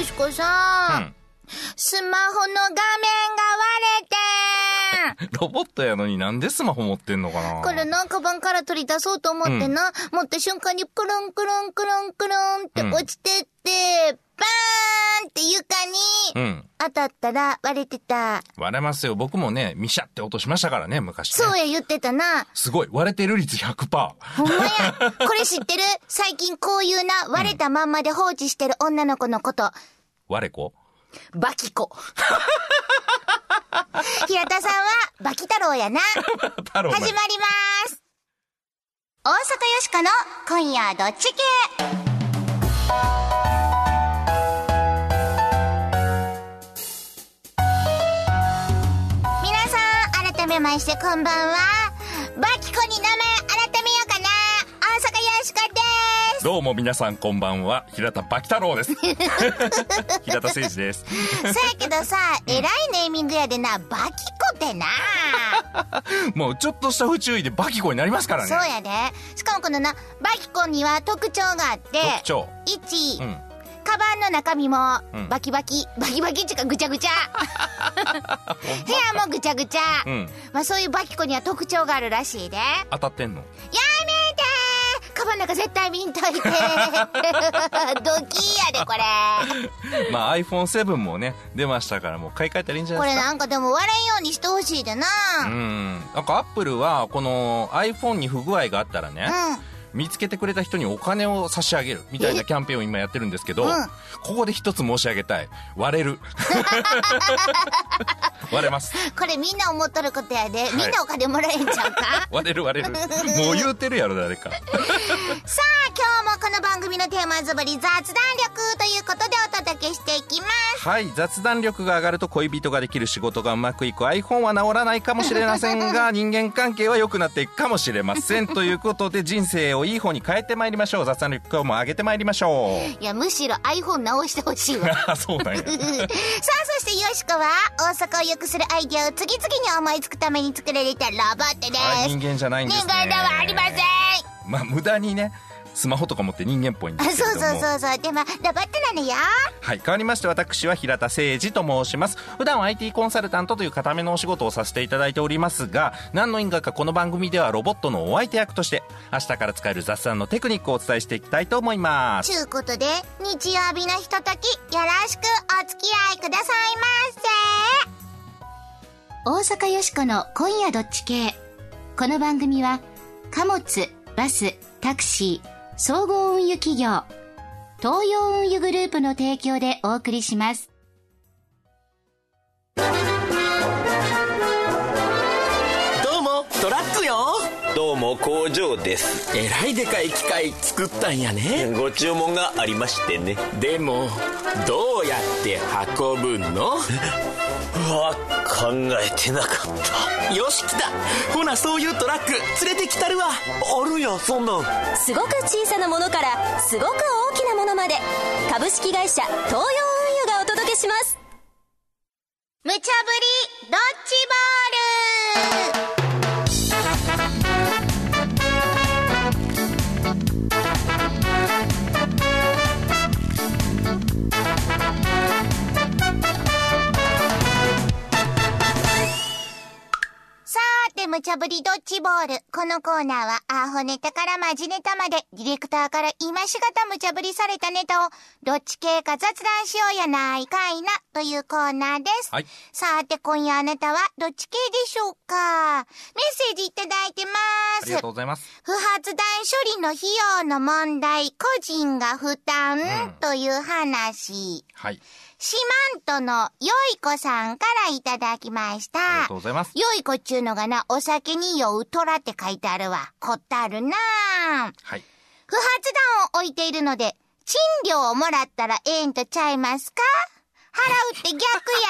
よしこさん、スマホの画面が割れてん。ロボットやのになんでスマホ持ってんのかな。これな、カバンから取り出そうと思ってな、持った瞬間にクルンクルンクルンクルンって落ちてって、バーンって床に当たったら割れてた。割れますよ。僕もね、ミシャって音しましたからね、昔ね。そうや、言ってたな。すごい、割れてる率 100%。 ほんまや。これ知ってる？最近こういうな、割れたまんまで放置してる女の子のこと、割れ子？バキ子。平田さんはバキ太郎やな。太郎な。始まります。大阪よしこの今夜どっち系。ましてこんばんは。バキコに名前改めようかな。大阪よしこです。どうも皆さんこんばんは、平田バキ太郎です。平田誠二です。そやけどさ、えらいネーミングやでな、バキコってな。もうちょっとした不注意でバキコになりますからね。そうやで。しかもこのな、バキコには特徴があって、特徴1、カバンの中身もバキバキ、バキバキっていうかぐちゃぐちゃ。部屋もぐちゃぐちゃ、まあ、そういうバキ子には特徴があるらしいで。当たってんの？やめてー、カバンなんか絶対見んといて。ドキーやでこれ。まあ iPhone7 もね出ましたから、もう買い替えたらいいんじゃないですか。これなんかでも割れんようにしてほしいでな。なんか Apple はこの iPhone に不具合があったらね、見つけてくれた人にお金を差し上げるみたいなキャンペーンを今やってるんですけど、ここで一つ申し上げたい。割れる。割れます。これみんな思っとることやで、みんなお金もらえんちゃうか。割れる割れる。もう言うてるやろ誰か。さあ今日もこの番組のテーマズバリ雑談力ということでお届けしていきます。はい、雑談力が上がると恋人ができる、仕事がうまくいく、 iPhone は治らないかもしれませんが人間関係は良くなっていくかもしれません。ということで人生をいい方に変えてまいりましょう。雑談力今日も上げてまいりましょう。いや、むしろ iPhone 直してほしいわ。そうだよ。さあ、そしてよしこは大阪を良くするアイデアを次々に思いつくために作られたロボットです。人間じゃないんですね。人間ではありません。まあ無駄にね、スマホとか持って人間っぽいんですけれども。そうそうそうそう。でもロボットなのよ。はい、変わりまして私は平田誠二と申します。普段は IT コンサルタントという固めのお仕事をさせていただいておりますが、何の因果かこの番組ではロボットのお相手役として明日から使える雑談のテクニックをお伝えしていきたいと思います。ということで日曜日のひとときよろしくお付き合いくださいませ。大阪よしこの今夜どっち系。この番組は貨物・バス・タクシー総合運輸企業、東洋運輸グループの提供でお送りします。どうもトラックよ。どうも工場です。えらいでかい機械作ったんやね。ご注文がありましてね。でもどうやって運ぶの？うわ、考えてなかった。よし来た。ほなそういうトラック連れてきたるわ。あるや、そんなん。すごく小さなものからすごく大きなものまで、株式会社東洋運輸がお届けします。無茶ぶりドッジボール。無茶ぶりドッジボール。このコーナーはアホネタからマジネタまで、ディレクターから今しがた無茶ぶりされたネタをどっち系か雑談しようやないかいなというコーナーです、さて今夜あなたはどっち系でしょうか。メッセージいただいてます。ありがとうございます。不発弾処理の費用の問題、個人が負担、という話。四万十のよい子さんからいただきました。ありがとうございます。よい子っちゅうのがな、お酒に酔う虎って書いてあるわ。こったあるな。不発弾を置いているので、賃料をもらったらええんとちゃいますか？払うって逆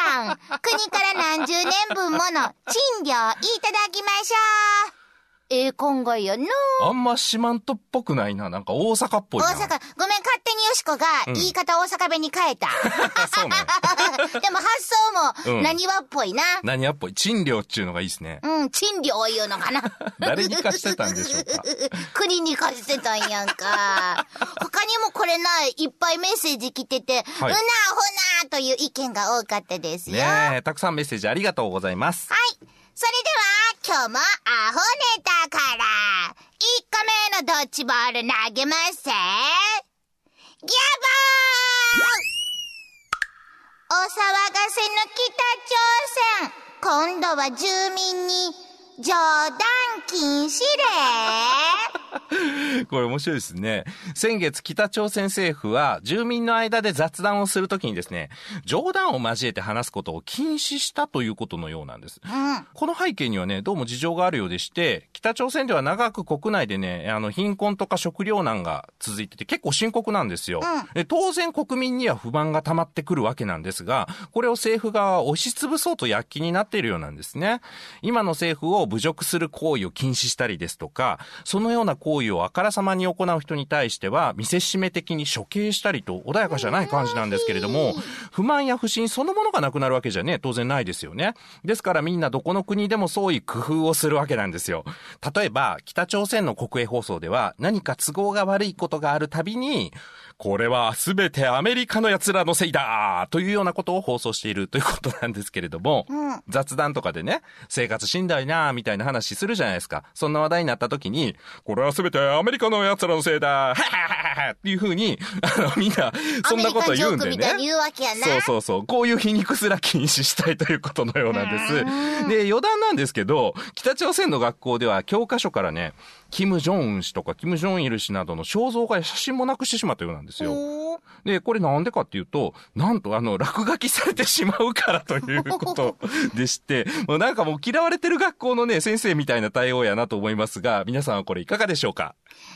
やん。国から何十年分もの賃料いただきましょう。ええ考えやな。あんま四万十っぽくないな。なんか大阪っぽいな。大阪。ごめん、勝手によしこが言い方大阪弁に変えた。そうね。でも発想も何話っぽいな。何話っぽい。賃料っちゅうのがいいですね。うん、賃料いうのかな。誰に貸してたんでしょうか。国に貸してたんやんか。他ににもこれないいっぱいメッセージ来てて、はい、うなほなという意見が多かったですよね。たくさんメッセージありがとうございます。はい、それでは今日もアホネタから1個目のドッジボール投げます。ギャボー、お騒がせの北朝鮮、今度は住民に冗談禁止令これ面白いですね。先月、北朝鮮政府は住民の間で雑談をするときにですね、冗談を交えて話すことを禁止したということのようなんです、うん、この背景にはね、どうも事情があるようでして、北朝鮮では長く国内でね、貧困とか食糧難が続いてて結構深刻なんですよ、うん、で当然国民には不満が溜まってくるわけなんですが、これを政府側は押しつぶそうと躍起になっているようなんですね。今の政府を侮辱する行為を禁止したりですとか、そのような行為をあからさまに行う人に対しては見せしめ的に処刑したりと、穏やかじゃない感じなんですけれども、不満や不信そのものがなくなるわけじゃね、当然ないですよね。ですからみんなどこの国でもそういう工夫をするわけなんですよ。例えば北朝鮮の国営放送では、何か都合が悪いことがあるたびに、これは全てアメリカの奴らのせいだというようなことを放送しているということなんですけれども、うん、雑談とかでね、生活しんどいなみたいな話するじゃないですか。そんな話題になった時に、これは全てアメリカの奴らのせいだっていう風にみんなそんなこと言うんでね。アメリカジョークみたいに言うわけやな。そうそうそう、こういう皮肉すら禁止したいということのようなんです。で、余談なんですけど、北朝鮮の学校では教科書からね、キム・ジョンウン氏とかキム・ジョンイル氏などの肖像画や写真もなくしてしまったようなんですよ。で、これなんでかっていうと、なんと落書きされてしまうからということでしてもうなんかもう嫌われてる学校のね、先生みたいな対応やなと思いますが、皆さんはこれいかがでしょうか。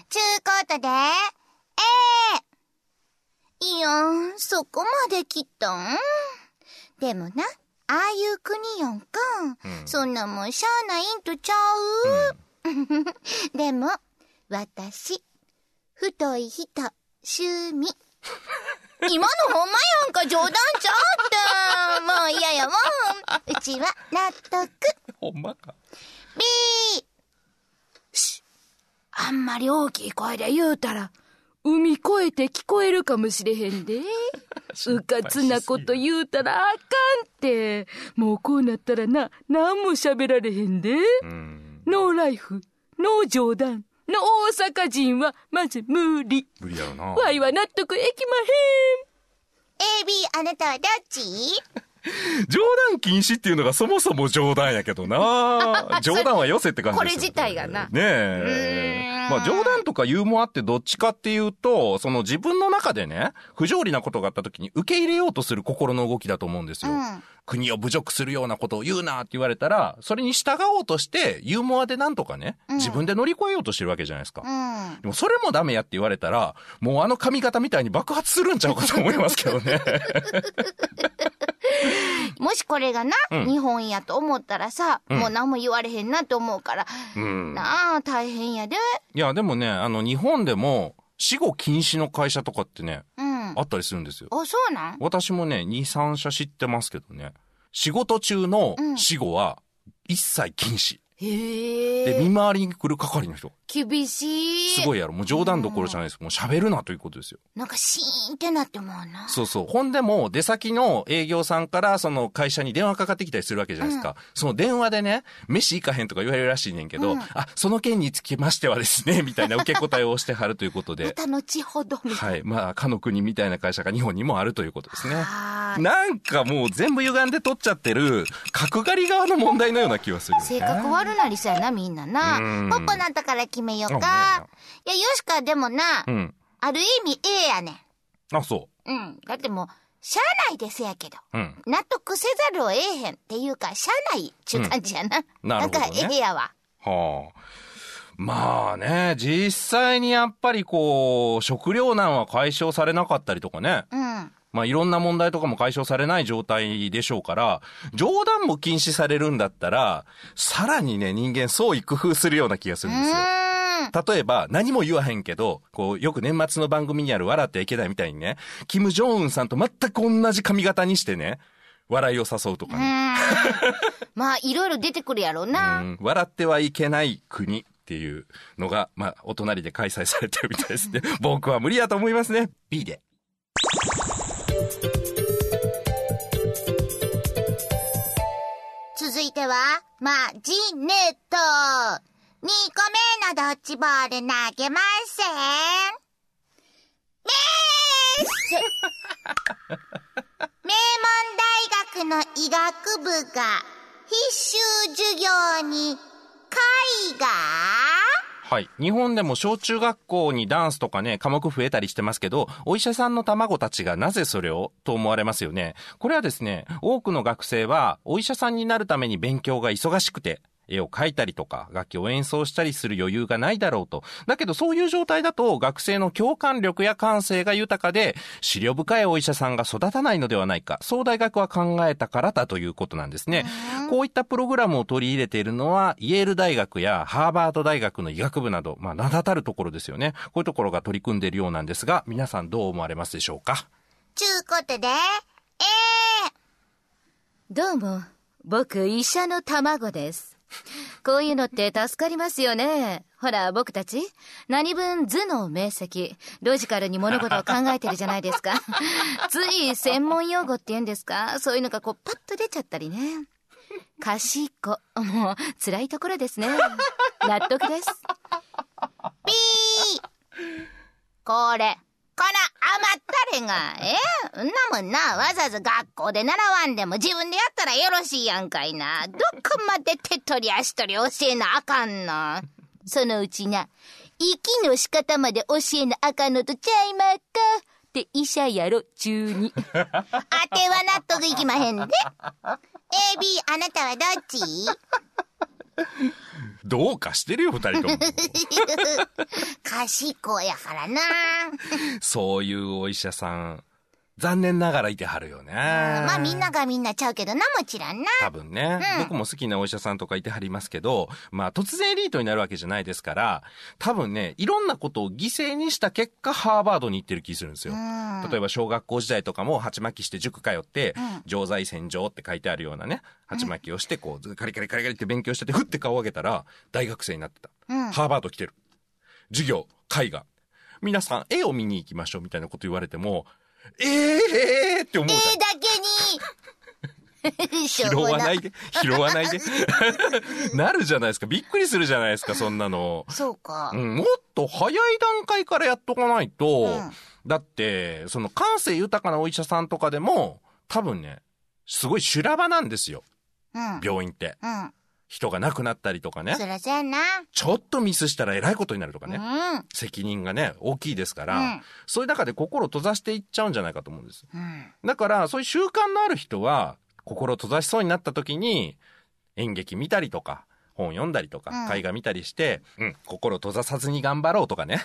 ちゅうことで、いやん、そこまで来たんでもな、ああいう国やんか、うん、そんなもんしゃあないんとちゃう、うん、でも私太い人趣味今のほんまやんか、冗談ちゃうって、もう嫌やもん、うちは納得。ほんまか。 B、 しあんまり大きい声で言うたら海越えて聞こえるかもしれへんでうかつなこと言うたらあかんって、もうこうなったらな、何も喋られへんで、うん、ノーライフノー冗談の大阪人はまず無理。無理やろな。わいは納得いきまへん。 AB、 あなたはどっち冗談禁止っていうのがそもそも冗談やけどな冗談はよせって感じですよ、ね、これ自体がな。ねえ。まあ冗談とかユーモアってどっちかっていうと、その自分の中でね、不条理なことがあった時に受け入れようとする心の動きだと思うんですよ、うん、国を侮辱するようなことを言うなって言われたら、それに従おうとしてユーモアでなんとかね、自分で乗り越えようとしてるわけじゃないですか、うん、でもそれもダメやって言われたら、もう髪型みたいに爆発するんちゃうかと思いますけどねもしこれがな、うん、日本やと思ったらさ、うん、もう何も言われへんなと思うから、うん、なあ大変やで。いやでもね、日本でも死後禁止の会社とかってね、うん、あったりするんですよ。あ、そうなん。私もね 2,3 社知ってますけどね、仕事中の死後は一切禁止、うん、で見回りに来る係の人厳しい。すごいやろ。もう冗談どころじゃないです、うん、もう喋るなということですよ。なんかシーンってなってもうな。そうそう。ほんでも出先の営業さんからその会社に電話かかってきたりするわけじゃないですか、うん、その電話でね、飯行かへんとか言われるらしいねんけど、うん、あ、その件につきましてはですねみたいな受け答えをしてはるということでまた後ほどみたいな。はい、まあかの国みたいな会社が日本にもあるということですね。なんかもう全部歪んで取っちゃってる角刈り側の問題のような気がする、ね、性格悪なりそうやな、みんなな。ポッポなったから決めようか。いや、よしかでもな、うん、ある意味 A やねん。あ、そう。うん。だってもう、社内ですやけど、うん、納得せざるを得へんっていうか、社内ちゅう感じやな。うん、なるほどね。なんか A やわ。はあ。まあね、実際にやっぱりこう、食糧難は解消されなかったりとかね。うん。まあいろんな問題とかも解消されない状態でしょうから、冗談も禁止されるんだったら、さらにね、人間創意工夫するような気がするんですよ。例えば何も言わへんけど、こうよく年末の番組にある笑ってはいけないみたいにね、キム・ジョンウンさんと全く同じ髪型にしてね、笑いを誘うとかね。まあいろいろ出てくるやろうな。笑ってはいけない国っていうのが、まあ、お隣で開催されてるみたいですね。僕は無理やと思いますね。 B で。続いてはマジネット。2個目のドッジボール投げません名門大学の医学部が必修授業に絵画。はい、日本でも小中学校にダンスとかね、科目増えたりしてますけど、お医者さんの卵たちがなぜそれをと思われますよね。これはですね、多くの学生はお医者さんになるために勉強が忙しくて、絵を描いたりとか楽器を演奏したりする余裕がないだろうと。だけどそういう状態だと学生の共感力や感性が豊かで資料深いお医者さんが育たないのではないか、そう大学は考えたからだということなんですね。こういったプログラムを取り入れているのはイェール大学やハーバード大学の医学部など、まあ名だたるところですよね。こういうところが取り組んでいるようなんですが、皆さんどう思われますでしょうか。ちゅうことで、どうも僕医者の卵です。こういうのって助かりますよね。ほら僕たち何分頭脳明晰、ロジカルに物事を考えてるじゃないですか。つい専門用語って言うんですか、そういうのがこうパッと出ちゃったりね。賢、もう辛いところですね。納得です。ピー、この甘ったれがんなもんな、わざわざ学校で習わんでも自分でやったらよろしいやんかいな。どこまで手取り足取り教えなあかんの。そのうちな、息の仕方まで教えなあかんのとちゃいまっかって医者やろ中に。あては納得いきまへんで。AB あなたはどっち？どうかしてるよ二人とも。賢いやからな。そういうお医者さん残念ながらいてはるよね。まあみんながみんなちゃうけどな、もちろんな。多分ね、僕も好きなお医者さんとかいてはりますけど、まあ突然エリートになるわけじゃないですから、多分ね、いろんなことを犠牲にした結果ハーバードに行ってる気するんですよ。例えば小学校時代とかも鉢巻きして塾通って、常在戦場って書いてあるようなね、鉢巻きをしてこうカリカリカリカリって勉強してて、ふって顔を上げたら大学生になってた。ハーバード来てる。授業、絵画、皆さん絵を見に行きましょうみたいなこと言われても、って思うじゃん。絵だけに拾わないでなるじゃないですか。びっくりするじゃないですか、そんなの。そうか、もっと早い段階からやっとかないと、だってその感性豊かなお医者さんとかでも多分ね、すごい修羅場なんですよ、病院って、人が亡くなったりとかね。そらそやな。ちょっとミスしたらえらいことになるとかね、責任がね大きいですから、そういう中で心を閉ざしていっちゃうんじゃないかと思うんです、だからそういう習慣のある人は心を閉ざしそうになった時に演劇見たりとか本読んだりとか、絵画見たりして、心を閉ざさずに頑張ろうとかね、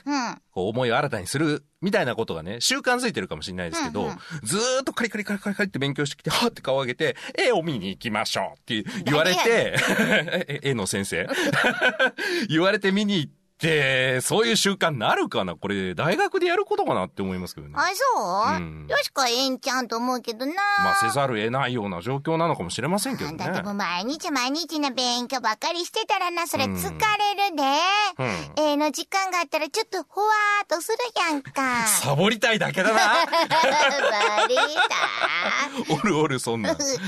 こう思いを新たにするみたいなことがね、習慣づいてるかもしれないですけど、ずーっとカリカリカリカリって勉強してきて、はーって顔を上げて、絵を見に行きましょうって言われて、絵の先生言われて見に行って、そういう習慣なるかな。これ大学でやることかなって思いますけどね。あ、そう、よしかええんちゃんと思うけどな。まあせざるを得ないような状況なのかもしれませんけどね。だってもう毎日毎日な勉強ばっかりしてたらな、それ疲れるで。絵の時間があったらちょっとほわーっとするやんか。サボりたいだけだな。サボりたい。おるおるそんな。せや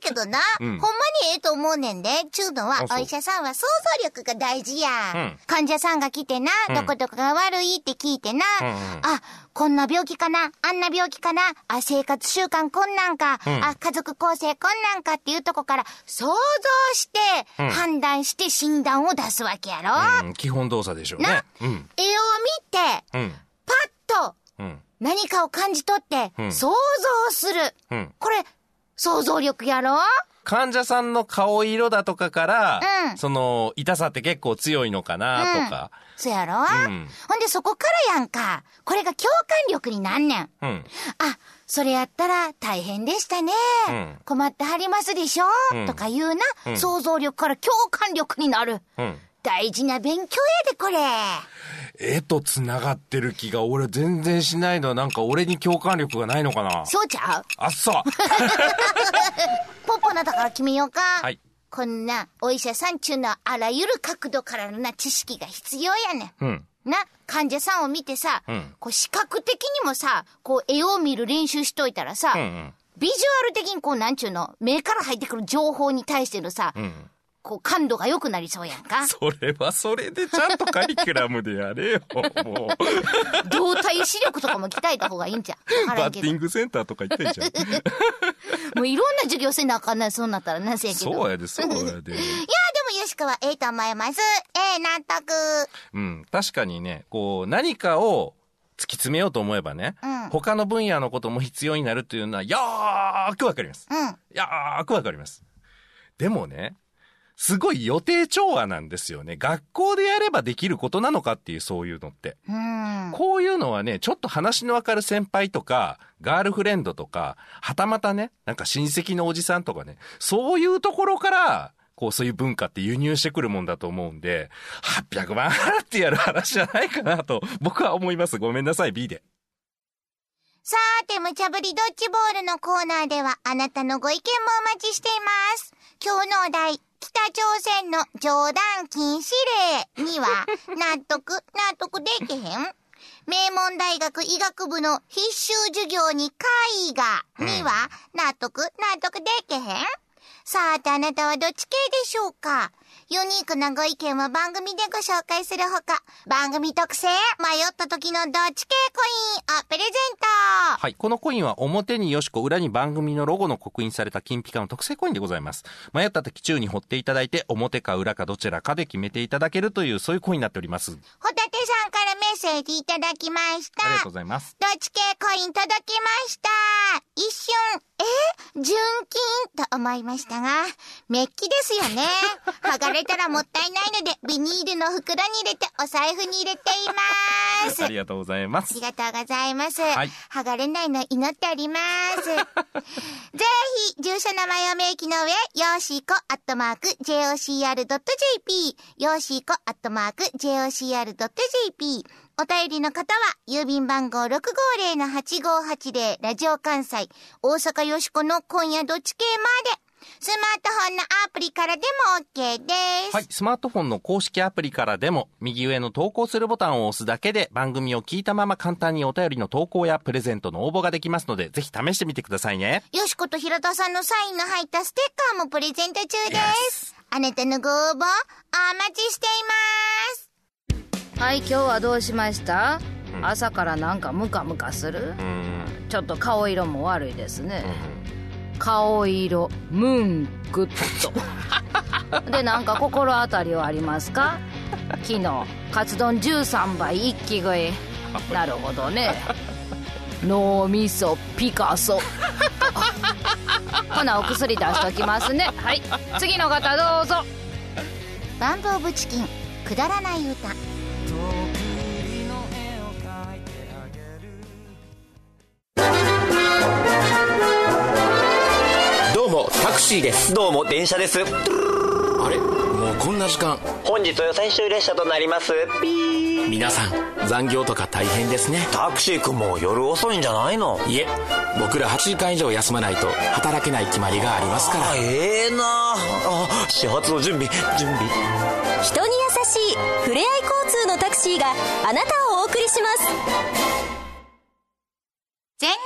けどな、ほんまにええと思うねんで。ちゅうのはお医者さんは想像力が大事や。患者さんが来てな、どこどこが悪いって聞いてな、あ、こんな病気かな、あんな病気かな、あ、生活習慣こんなんか、あ、家族構成こんなんかっていうとこから想像して、判断して診断を出すわけやろ、基本動作でしょうね。な、絵を見て、パッと、何かを感じ取って、想像する、これ想像力やろ。患者さんの顔色だとかから、その痛さって結構強いのかなとか、そうやろ、ほんでそこからやんか、これが共感力になんねん、あ、それやったら大変でしたね、困ってはりますでしょ、とかいうな、想像力から共感力になる、大事な勉強やでこれ。絵とつながってる気が俺全然しないのは、なんか俺に共感力がないのかな。そうちゃう？あっそう。ポッポなだから決めようか。はい。こんなお医者さんちゅうのはあらゆる角度からのな知識が必要やねん、うん、な患者さんを見てさ、うん、こう視覚的にもさこう絵を見る練習しといたらさ、うんうん、ビジュアル的にこうなんちゅうの目から入ってくる情報に対してのさ、うんこう感度が良くなりそうやんか。それはそれでちゃんとカリキュラムでやれよもう動体視力とかも鍛えた方がいいんじゃん。バッティングセンターとか行ってんじゃんもういろんな授業せなあかんない。そうなったらなせやけどそうやでそうやでいやでもよしこはええと思います。ええ納得。うん確かにねこう何かを突き詰めようと思えばね、うん、他の分野のことも必要になるというのはよーくわかります、うん、よーくわかります。でもねすごい予定調和なんですよね。学校でやればできることなのかっていうそういうのってうんこういうのはねちょっと話のわかる先輩とかガールフレンドとかはたまたねなんか親戚のおじさんとかねそういうところからこうそういう文化って輸入してくるもんだと思うんで800万払ってやる話じゃないかなと僕は思います。ごめんなさい B で。さーて無茶ぶりドッジボールのコーナーではあなたのご意見もお待ちしています。今日のお題北朝鮮の冗談禁止令には納得できへん。名門大学医学部の必修授業に絵画には納得できへん。さてあなたはどっち系でしょうか。ユニークなご意見は番組でご紹介するほか番組特製迷った時のどっち系コインをプレゼント。はいこのコインは表によしこ裏に番組のロゴの刻印された金ピカの特製コインでございます。迷った時中に掘っていただいて表か裏かどちらかで決めていただけるというそういうコインになっております。ホタテさんからメッセージいただきました。ありがとうございます。どっち系コイン届きました。一瞬純金と思いましたがメッキですよね。剥がれたらもったいないのでビニールの袋に入れてお財布に入れていますありがとうございます。ありがとうございます、はい、剥がれないの祈っておりますぜひ住所名前を明記の上よしこ@jocr.jp よしこ@jocr.jp お便りの方は郵便番号 650-8580 ラジオ関西大阪よしこの今夜どっち系までスマートフォンのアプリからでも OK です。はい、スマートフォンの公式アプリからでも右上の投稿するボタンを押すだけで番組を聞いたまま簡単にお便りの投稿やプレゼントの応募ができますのでぜひ試してみてくださいね。よしこと平田さんのサインの入ったステッカーもプレゼント中です。Yes. あなたのご応募お待ちしています。はい、今日はどうしました？うん、朝からなんかムカムカする？うん、ちょっと顔色も悪いですね。うん顔色ムンクッとでなんか心当たりはありますか。昨日カツ丼13杯一気食い。なるほどね脳みそピカソほなお薬出しときますね。はい次の方どうぞ。バンブオブチキンくだらない歌。タクシーです。どうも電車です。あれもうこんな時間。本日は最終列車となります。ピー。皆さん残業とか大変ですね。タクシーくんも夜遅いんじゃないの。いえ僕ら8時間以上休まないと働けない決まりがありますから。ええー、なあ始発の準備。人に優しいふれあい交通のタクシーがあなたをお送りします。全日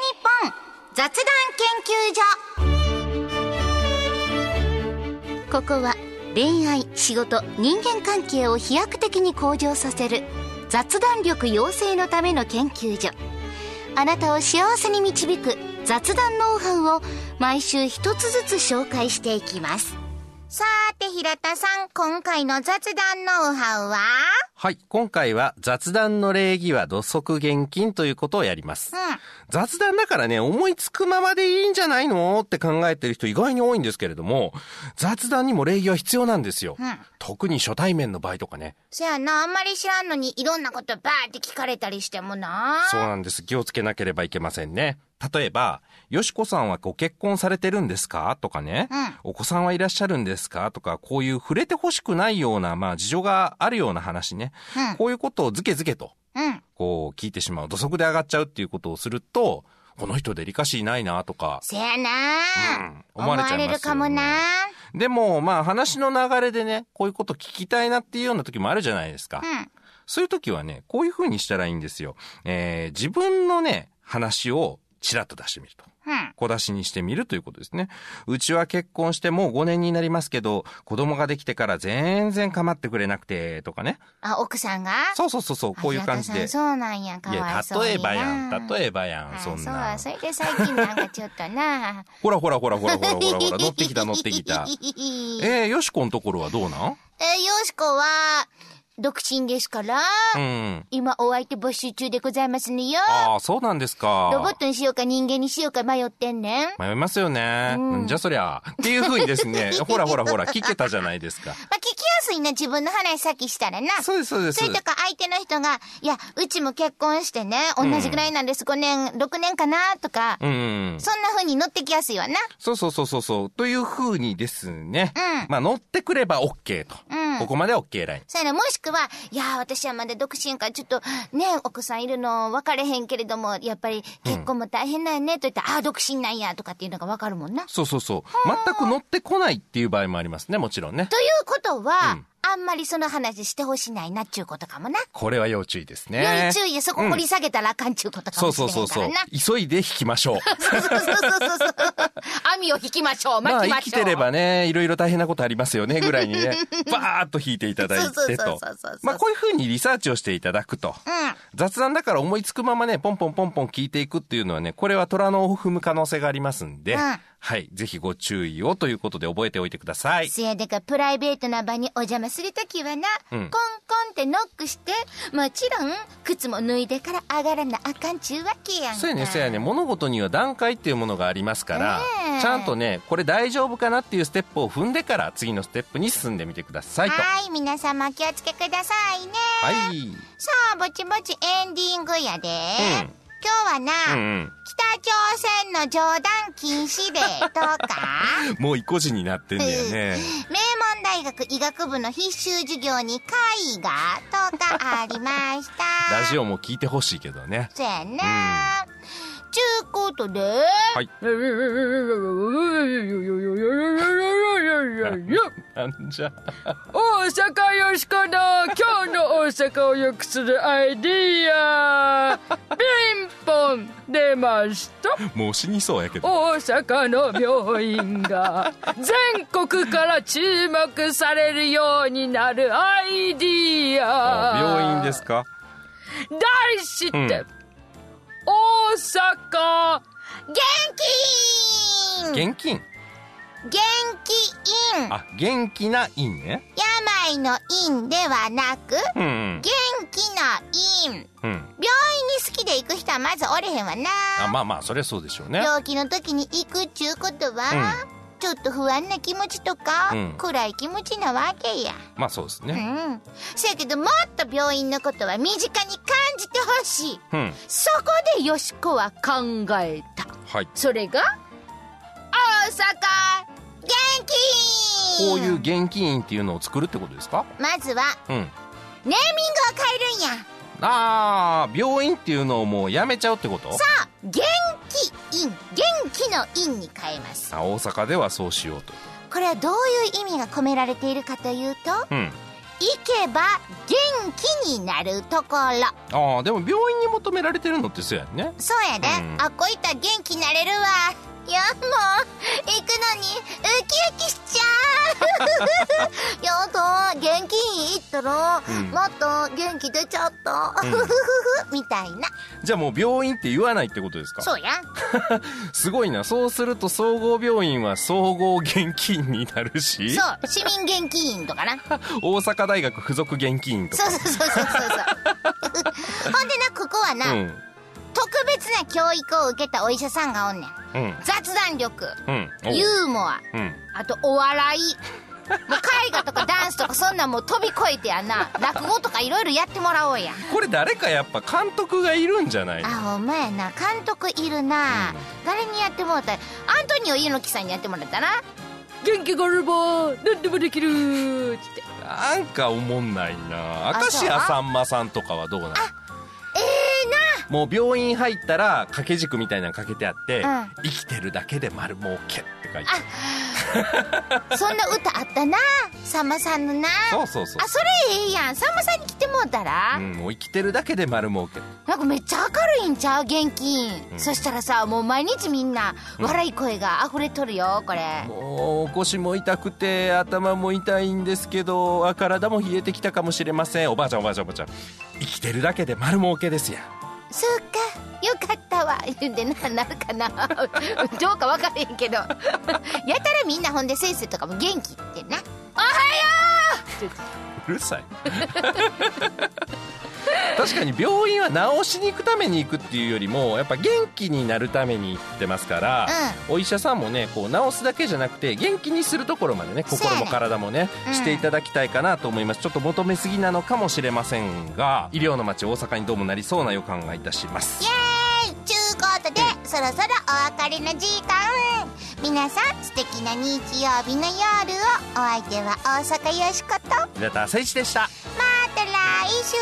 本雑談研究所。ここは恋愛、仕事、人間関係を飛躍的に向上させる雑談力養成のための研究所。あなたを幸せに導く雑談ノウハウを毎週一つずつ紹介していきます。さて平田さん今回の雑談ノウハウは。はい今回は雑談の礼儀は土足現金ということをやります、うん、雑談だからね思いつくままでいいんじゃないのって考えてる人意外に多いんですけれども雑談にも礼儀は必要なんですよ、うん、特に初対面の場合とかね。せやなあんまり知らんのにいろんなことバーって聞かれたりしてもな。そうなんです気をつけなければいけませんね。例えばよしこさんはご結婚されてるんですかとかね、うん、お子さんはいらっしゃるんですかとかこういう触れてほしくないようなまあ事情があるような話ね、うん、こういうことをずけずけと、うん、こう聞いてしまう土足で上がっちゃうっていうことをするとこの人デリカシーないなとか。せやなー、うん、思われちゃいますよね。思われるかもなー。でもまあ話の流れでね、こういうこと聞きたいなっていうような時もあるじゃないですか、うん、そういう時はね、こういう風にしたらいいんですよ、自分のね話をチラッと出してみると、うん、小出しにしてみるということですね。うちは結婚してもう5年になりますけど、子供ができてから全然構ってくれなくてとかね。あ、奥さんが？そうそうそうそう、こういう感じで。そうなんや、かわいそうに。いや、例えばやん、はい、そんな。そう、それで最近なんかちょっとな。ほら、乗ってきた。よしこのところはどうなん？よしこは独身ですから、うん、今お相手募集中でございますのよ。ああ、そうなんですか。ロボットにしようか人間にしようか迷ってんねん。迷いますよね、うん、じゃあそりゃっていう風にですねほら聞けたじゃないですか。まあ聞きやすいな、自分の話さっきしたらな。そうです。それとか相手の人が、いやうちも結婚してね、同じぐらいなんです、うん、5年6年かなとか、うん、そんな風に乗ってきやすいわな。そうという風にですね、うん、まあ乗ってくれば OK と、うん、ここまで OK ライン。そうやな、もしくはいや私はまだ独身からちょっとね奥さんいるの分かれへんけれども、やっぱり結婚も大変だよね、うん、と言ったら、あ独身なんやとかっていうのが分かるもんな。そう全く乗ってこないっていう場合もありますね、もちろんね。ということは、うん、あんまりその話してほしないなっちゅうことかもな。これは要注意ですね。要注意で、そこ掘り下げたらあかんっちゅうことかもしれへんからな、うん、そう急いで引きましょう。そう網を引きましょう、巻きましょう、まあ、生きてればねいろいろ大変なことありますよねぐらいにねバーッと引いていただいてと、まあこういう風にリサーチをしていただくと、うん、雑談だから思いつくままねポンポン聞いていくっていうのはね、これは虎の尾を踏む可能性がありますんで、うん、はい、ぜひご注意をということで覚えておいてください。せやでか、プライベートな場にお邪魔するときはな、うん、コンコンってノックして、もちろん靴も脱いでから上がらなあかんちゅうわけやんか。そうやね、物事には段階っていうものがありますから、ちゃんとね、これ大丈夫かなっていうステップを踏んでから次のステップに進んでみてくださいと。はい、皆様気をつけくださいね。はい。さあ、ぼちぼちエンディングやで。うん、今日はな、北朝鮮の冗談禁止令とかもう意固地になってんだよね。名門大学医学部の必修授業に絵画とかありましたラジオも聞いてほしいけどね。そうやな、うん、ちゅうことで、はい、なんじゃ大阪よしこの今日の大阪を良くするアイディアピンポン出ました。もう死にそうやけど、大阪の病院が全国から注目されるようになるアイディア。病院ですか。題して、うん、大阪現金元気院。あ、元気な院ね。病の院ではなく、うん、元気の院、うん、病院に好きで行く人はまずおれへんわな。あ、まあそりゃそうでしょうね。病気の時に行くっちゅうことは、うん、ちょっと不安な気持ちとか、うん、暗い気持ちなわけや。まあそうですね、うん、せやけどもっと病院のことは身近に感じてほしい、うん、そこでよしこは考えた、はい、それが大阪元気院。こういう元気院っていうのを作るってことですか。まずは、うん、ネーミングを変えるんや。あ、病院っていうのをもうやめちゃうってこと。そう、元気院、元気の院に変えます。あ、大阪ではそうしようと。これはどういう意味が込められているかというと、うん、行けば元気になるところ。ああ、でも病院に求められてるのってそうやね。そうやで、うん、あ、こういったら元気になれるわ。いや、もう行くのにウキウキしちゃうやだ、元気に行ったら、うん、もっと元気出ちゃった、うん、みたいな。じゃあもう病院って言わないってことですか。そうやすごいな。そうすると総合病院は総合元気院になるし、そう、市民元気院とかな大阪大学附属元気院とか。そうほんでな、ここはな、うん、特別な教育を受けたお医者さんがおんねん、うん、雑談力、うん、ユーモア、うん、あとお笑いもう絵画とかダンスとかそんなんもう飛び越えてやんな落語とかいろいろやってもらおうや。これ誰かやっぱ監督がいるんじゃないの。あ、ほんまやな、監督いるな、うん、誰にやってもらった。アントニオ猪木さんにやってもらったな。元気があれば何でもできるって。なんかおもんないな。明石家さんまさんとかはどうなの。ええー、なもう病院入ったら掛け軸みたいなのかけてあって、うん、生きてるだけで丸儲けって書いてある。そんな歌あったな、さんまさんのな。そうそうそう。あ、それいいやん。さんまさんに来てもうたら、うん、もう生きてるだけで丸儲け。なんかめっちゃ明るいんちゃう、元気、うん、そしたらさ、もう毎日みんな笑い声が溢れとるよ、これ。もう腰も痛くて頭も痛いんですけど、体も冷えてきたかもしれません。おばあちゃんおばあちゃんおばあちゃん、生きてるだけで丸儲けですや。そうか、よかったわ言うてなるかなどうか分からへんけどやたらみんなほんで先生とかも元気ってな。おはよううるさい確かに病院は治しに行くために行くっていうよりもやっぱ元気になるために行ってますから、うん、お医者さんもね、こう治すだけじゃなくて元気にするところまでね、心も体もね、うん、していただきたいかなと思います。ちょっと求めすぎなのかもしれませんが、医療の街大阪にどうもなりそうな予感がいたします。イエーイということで、そろそろお別れの時間。皆さん素敵な日曜日の夜を。お相手は大阪よしこと平田誠一でした。また来週。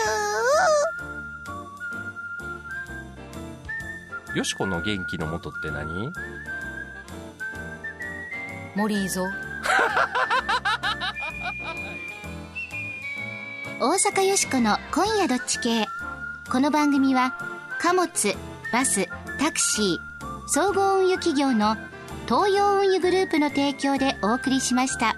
よしこの元気の元って何？森伊蔵大阪よしこの今夜どっち系。この番組は貨物、バス、タクシー、総合運輸企業の東洋運輸グループの提供でお送りしました。